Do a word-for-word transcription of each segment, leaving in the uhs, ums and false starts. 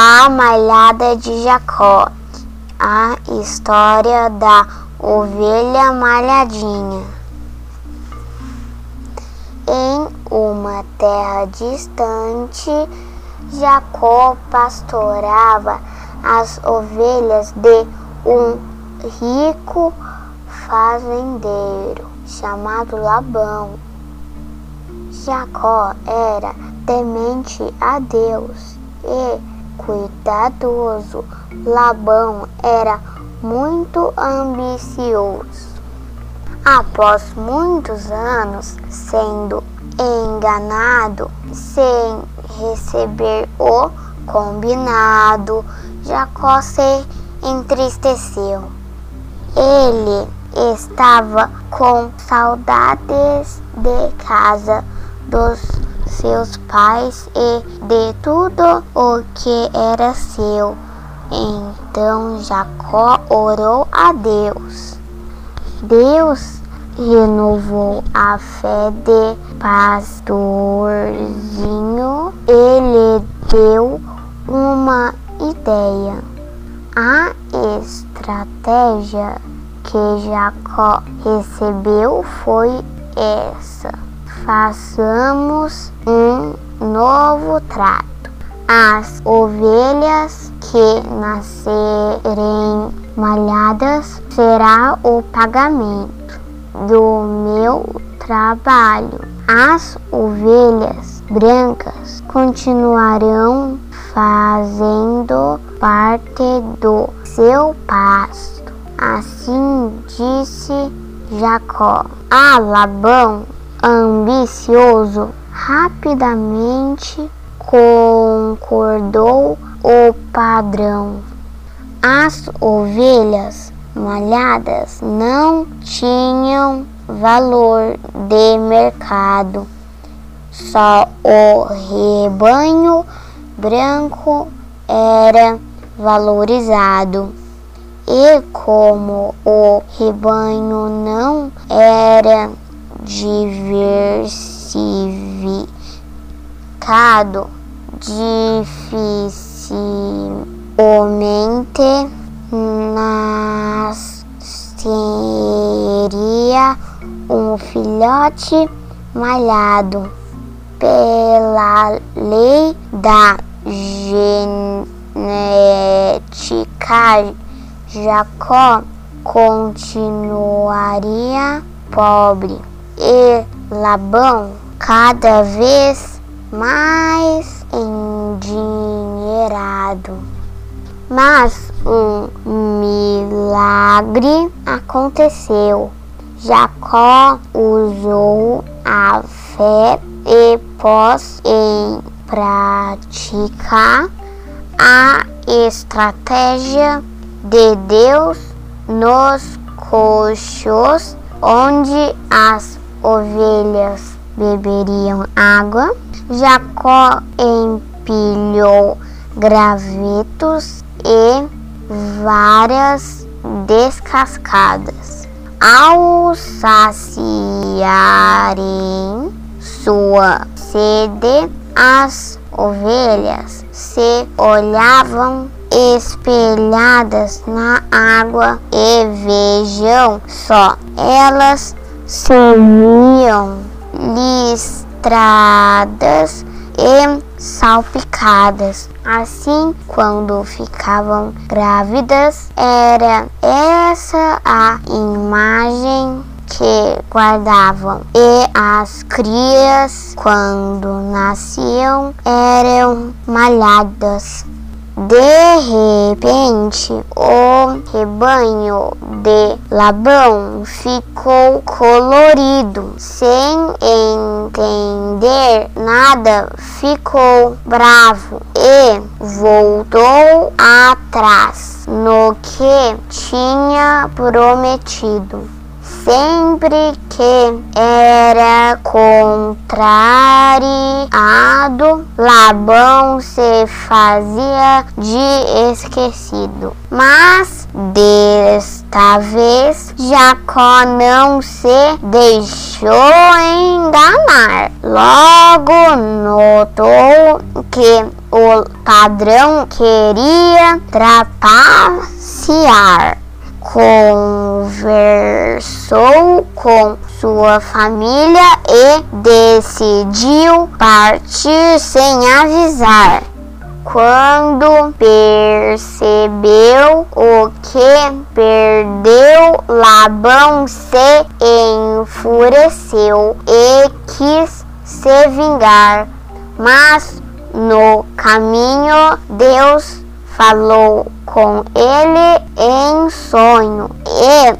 A malhada de Jacó, a história da ovelha malhadinha. Em uma terra distante, Jacó pastorava as ovelhas de um rico fazendeiro chamado Labão. Jacó era temente a Deus e cuidadoso. Labão era muito ambicioso. Após muitos anos sendo enganado, sem receber o combinado, Jacó se entristeceu. Ele estava com saudades de casa dos seus pais e de tudo o que era seu. Então Jacó orou a Deus. Deus renovou a fé de pastorzinho e lhe deu uma ideia. A estratégia que Jacó recebeu foi essa: façamos um novo trato. As ovelhas que nascerem malhadas será o pagamento do meu trabalho. As ovelhas brancas continuarão fazendo parte do seu pasto. Assim disse Jacó. A Labão, ambicioso, rapidamente concordou o padrão. As ovelhas malhadas não tinham valor de mercado. Só o rebanho branco era valorizado. E como o rebanho não era diversificado, dificilmente nasceria um filhote malhado. Pela lei da genética, Jacó continuaria pobre e Labão cada vez mais endinheirado. Mas um milagre aconteceu. Jacó usou a fé e pôs em prática a estratégia de Deus nos coxos onde as ovelhas beberiam água. Jacó empilhou gravetos e varas descascadas. Ao saciarem sua sede, as ovelhas se olhavam espelhadas na água e, vejam só, elas se viam listradas e salpicadas. Assim, quando ficavam grávidas, era essa a imagem que guardavam. E as crias, quando nasciam, eram malhadas. De repente, o rebanho de Labão ficou colorido. Sem entender nada, ficou bravo e voltou atrás no que tinha prometido. Sempre que era contrariado, Labão se fazia de esquecido. Mas desta vez, Jacó não se deixou enganar. Logo notou que o padrão queria trapacear. Conversou com sua família e decidiu partir sem avisar. Quando percebeu o que perdeu, Labão se enfureceu e quis se vingar. Mas no caminho, Deus falou com ele em sonho e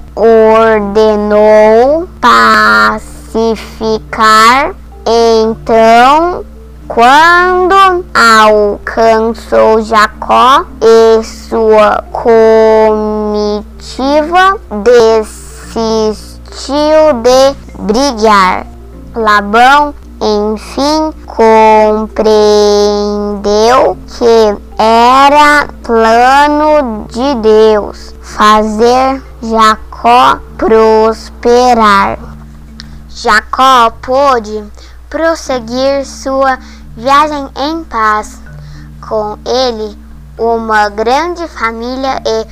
ordenou pacificar. Então, quando alcançou Jacó e sua comitiva, desistiu de brigar. Labão, enfim, compreendeu que era plano de Deus fazer Jacó prosperar. Jacó pôde prosseguir sua viagem em paz. Com ele, uma grande família e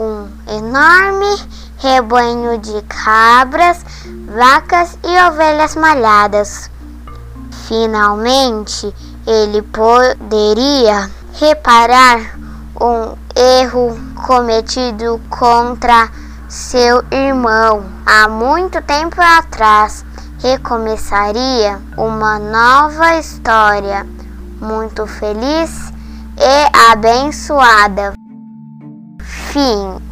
um enorme rebanho de cabras, vacas e ovelhas malhadas. Finalmente, ele poderia reparar um erro cometido contra seu irmão há muito tempo atrás. Recomeçaria uma nova história, muito feliz e abençoada. Fim.